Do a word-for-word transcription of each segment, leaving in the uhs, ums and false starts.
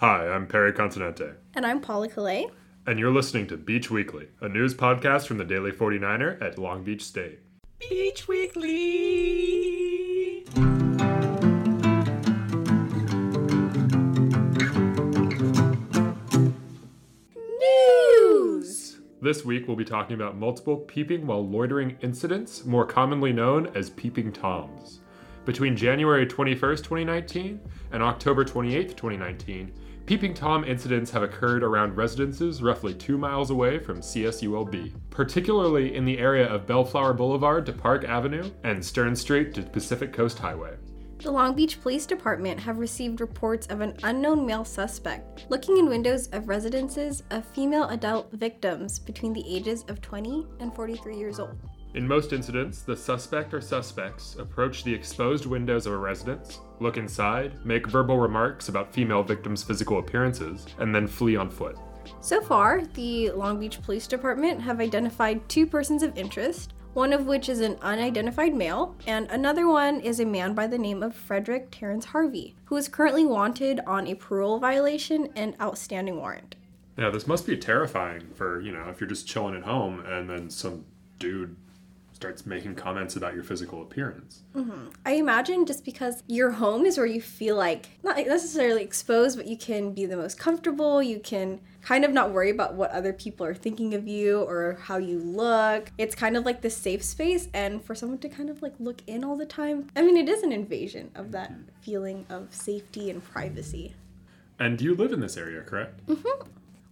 Hi, I'm Perry Continente. And I'm Paula Calais. And you're listening to Beach Weekly, a news podcast from the Daily forty-niner at Long Beach State. Beach Weekly! News! This week we'll be talking about multiple peeping while loitering incidents, more commonly known as peeping toms. Between January twenty-first, twenty nineteen and October twenty-eighth, twenty nineteen, peeping Tom incidents have occurred around residences roughly two miles away from C S U L B, particularly in the area of Bellflower Boulevard to Park Avenue and Stern Street to Pacific Coast Highway. The Long Beach Police Department have received reports of an unknown male suspect looking in windows of residences of female adult victims between the ages of twenty and forty-three years old. In most incidents, the suspect or suspects approach the exposed windows of a residence, look inside, make verbal remarks about female victims' physical appearances, and then flee on foot. So far, the Long Beach Police Department have identified two persons of interest, one of which is an unidentified male, and another one is a man by the name of Frederick Terrence Harvey, who is currently wanted on a parole violation and outstanding warrant. Yeah, this must be terrifying for, you know, if you're just chilling at home and then some dude starts making comments about your physical appearance. Mm-hmm. I imagine just because your home is where you feel like, not necessarily exposed, but you can be the most comfortable, you can kind of not worry about what other people are thinking of you or how you look. It's kind of like this safe space, and for someone to kind of like look in all the time, I mean, it is an invasion of that mm-hmm. feeling of safety and privacy. And you live in this area, correct? Mm-hmm.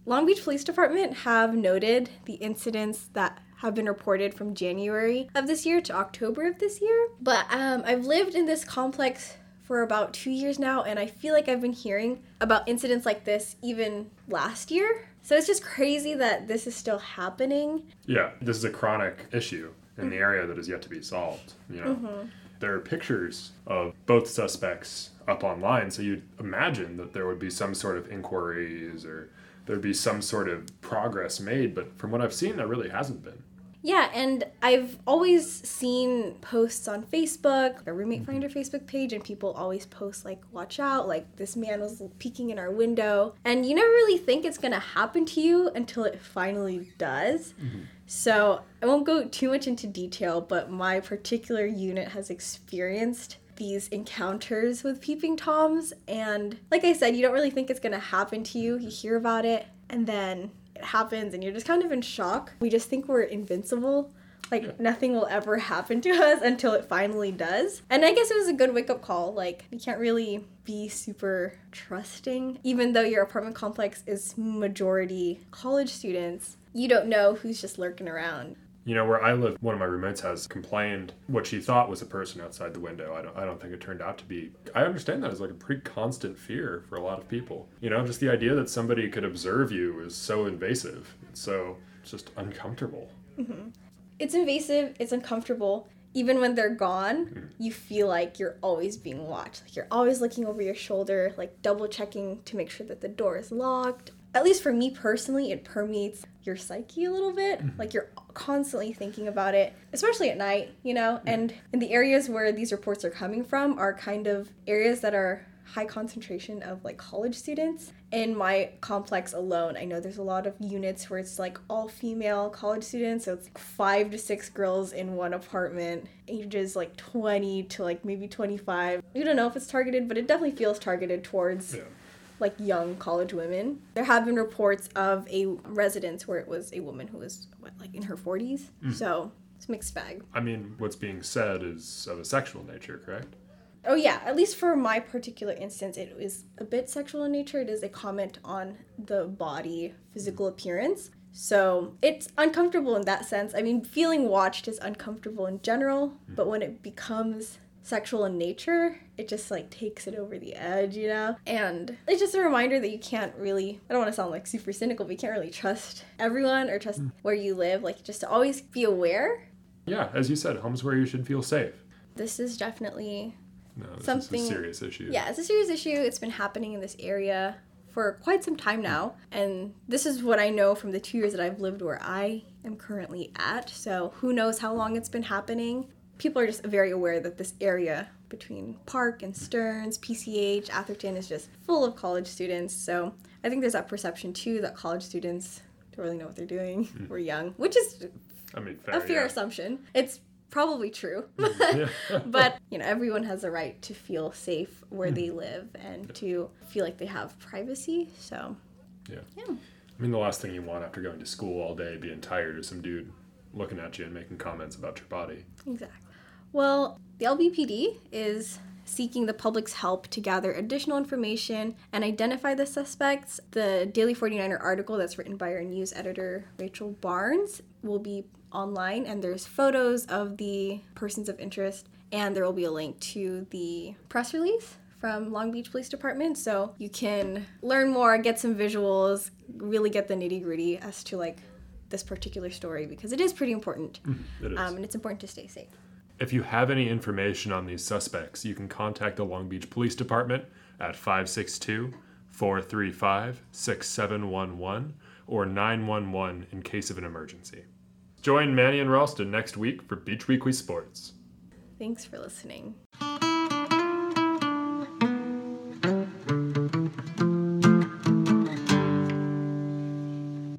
Long Beach Police Department have noted the incidents that have been reported from January of this year to October of this year. But um, I've lived in this complex for about two years now, and I feel like I've been hearing about incidents like this even last year. So it's just crazy that this is still happening. Yeah, this is a chronic issue in mm-hmm. the area that is yet to be solved. You know, mm-hmm. there are pictures of both suspects up online, so you'd imagine that there would be some sort of inquiries or there'd be some sort of progress made, but from what I've seen, there really hasn't been. Yeah, and I've always seen posts on Facebook, a roommate mm-hmm. finder Facebook page, and people always post like, watch out, like this man was peeking in our window. And you never really think it's going to happen to you until it finally does. Mm-hmm. So I won't go too much into detail, but my particular unit has experienced these encounters with peeping toms. And like I said, you don't really think it's going to happen to you. You hear about it, and then it happens, and you're just kind of in shock. We just think we're invincible, like yeah. nothing will ever happen to us until it finally does. And I guess it was a good wake-up call. Like, you can't really be super trusting, even though your apartment complex is majority college students. You don't know who's just lurking around. You know, where I live, one of my roommates has complained what she thought was a person outside the window. I don't I don't think it turned out to be. I understand that as like a pretty constant fear for a lot of people. You know, just the idea that somebody could observe you is so invasive. It's so it's just uncomfortable. Mm-hmm. It's invasive. It's uncomfortable. Even when they're gone, mm-hmm. you feel like you're always being watched. Like you're always looking over your shoulder, like double checking to make sure that the door is locked. At least for me personally, it permeates your psyche a little bit. Mm-hmm. Like you're constantly thinking about it, especially at night, you know? Mm-hmm. And in the areas where these reports are coming from are kind of areas that are high concentration of like college students. In my complex alone, I know there's a lot of units where it's like all female college students. So it's like five to six girls in one apartment, ages like twenty to like maybe twenty-five. You don't know if it's targeted, but it definitely feels targeted towards yeah. like young college women. There have been reports of a residence where it was a woman who was what, like in her forties. Mm. So it's a mixed bag. I mean, what's being said is of a sexual nature, correct? Oh yeah, at least for my particular instance, it is a bit sexual in nature. It is a comment on the body, physical appearance. So it's uncomfortable in that sense. I mean, feeling watched is uncomfortable in general, mm. but when it becomes sexual in nature, it just like takes it over the edge, you know? And it's just a reminder that you can't really, I don't want to sound like super cynical, but you can't really trust everyone or trust mm. where you live, like just to always be aware. Yeah, as you said, home's where you should feel safe. This is definitely no, this something, is a serious issue. Yeah, it's a serious issue. It's been happening in this area for quite some time now, and this is what I know from the two years that I've lived where I am currently at, so who knows how long it's been happening. People are just very aware that this area between Park and Stearns, P C H, Atherton is just full of college students. So I think there's that perception, too, that college students don't really know what they're doing. Mm. We're young, which is I mean, fair, a fair yeah. assumption. It's probably true. But, you know, everyone has a right to feel safe where mm. they live and to feel like they have privacy. So, yeah. yeah. I mean, the last thing you want after going to school all day, being tired, is some dude looking at you and making comments about your body. Exactly. Well, the L B P D is seeking the public's help to gather additional information and identify the suspects. The Daily forty-niner article that's written by our news editor, Rachel Barnes, will be online, and there's photos of the persons of interest, and there will be a link to the press release from Long Beach Police Department, so you can learn more, get some visuals, really get the nitty-gritty as to, like, this particular story, because it is pretty important. It is. Um, and it's important to stay safe. If you have any information on these suspects, you can contact the Long Beach Police Department at five six two, four three five, six seven one one or nine one one in case of an emergency. Join Manny and Ralston next week for Beach Weekly Sports. Thanks for listening.